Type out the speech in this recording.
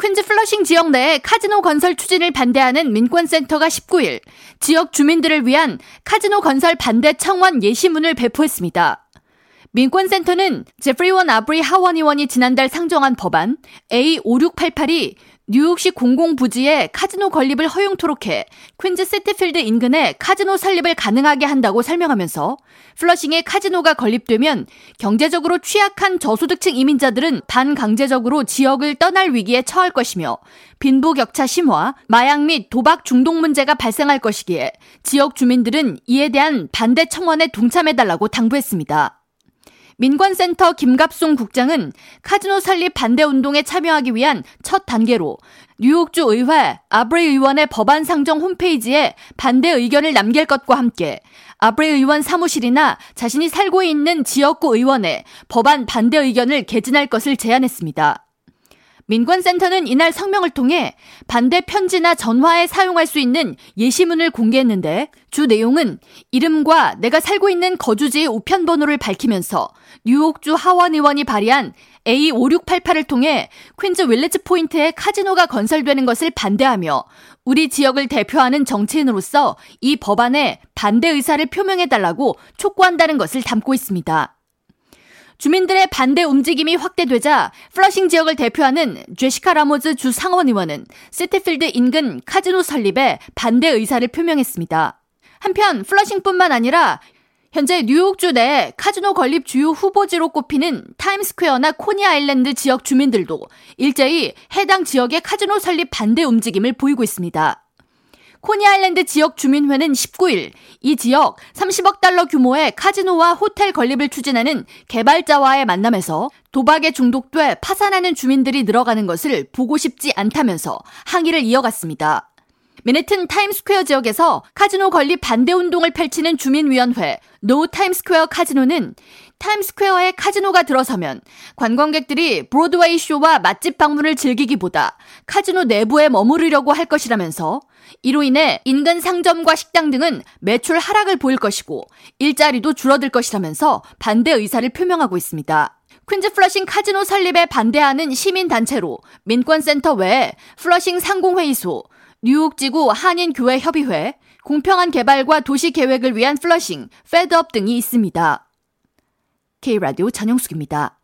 퀸즈 플러싱 지역 내에 카지노 건설 추진을 반대하는 민권센터가 19일 지역 주민들을 위한 카지노 건설 반대 청원 예시문을 배포했습니다. 민권센터는 제프리 원 아브리 하원의원이 지난달 상정한 법안 A5688이 뉴욕시 공공부지에 카지노 건립을 허용토록 해 퀸즈 세트필드 인근에 카지노 설립을 가능하게 한다고 설명하면서 플러싱에 카지노가 건립되면 경제적으로 취약한 저소득층 이민자들은 반강제적으로 지역을 떠날 위기에 처할 것이며 빈부격차 심화, 마약 및 도박 중독 문제가 발생할 것이기에 지역 주민들은 이에 대한 반대 청원에 동참해달라고 당부했습니다. 민관센터 김갑송 국장은 카지노 설립 반대 운동에 참여하기 위한 첫 단계로 뉴욕주 의회 아브레 의원의 법안 상정 홈페이지에 반대 의견을 남길 것과 함께 아브레 의원 사무실이나 자신이 살고 있는 지역구 의원에 법안 반대 의견을 개진할 것을 제안했습니다. 민관센터는 이날 성명을 통해 반대 편지나 전화에 사용할 수 있는 예시문을 공개했는데 주 내용은 이름과 내가 살고 있는 거주지의 우편번호를 밝히면서 뉴욕주 하원 의원이 발의한 A5688을 통해 퀸즈 윌리지 포인트에 카지노가 건설되는 것을 반대하며 우리 지역을 대표하는 정치인으로서 이 법안에 반대 의사를 표명해달라고 촉구한다는 것을 담고 있습니다. 주민들의 반대 움직임이 확대되자 플러싱 지역을 대표하는 제시카 라모즈 주 상원의원은 시티필드 인근 카지노 설립에 반대 의사를 표명했습니다. 한편 플러싱뿐만 아니라 현재 뉴욕주 내에 카지노 건립 주요 후보지로 꼽히는 타임스퀘어나 코니 아일랜드 지역 주민들도 일제히 해당 지역의 카지노 설립 반대 움직임을 보이고 있습니다. 코니 아일랜드 지역 주민회는 19일 이 지역 30억 달러 규모의 카지노와 호텔 건립을 추진하는 개발자와의 만남에서 도박에 중독돼 파산하는 주민들이 늘어가는 것을 보고 싶지 않다면서 항의를 이어갔습니다. 맨해튼 타임스퀘어 지역에서 카지노 건립 반대 운동을 펼치는 주민위원회 노 타임스퀘어 카지노는 타임스퀘어에 카지노가 들어서면 관광객들이 브로드웨이 쇼와 맛집 방문을 즐기기보다 카지노 내부에 머무르려고 할 것이라면서 이로 인해 인근 상점과 식당 등은 매출 하락을 보일 것이고 일자리도 줄어들 것이라면서 반대 의사를 표명하고 있습니다. 퀸즈 플러싱 카지노 설립에 반대하는 시민단체로 민권센터 외에 플러싱 상공회의소, 뉴욕지구 한인교회협의회, 공평한 개발과 도시계획을 위한 플러싱, Fed Up 등이 있습니다. K-radio 전영숙입니다.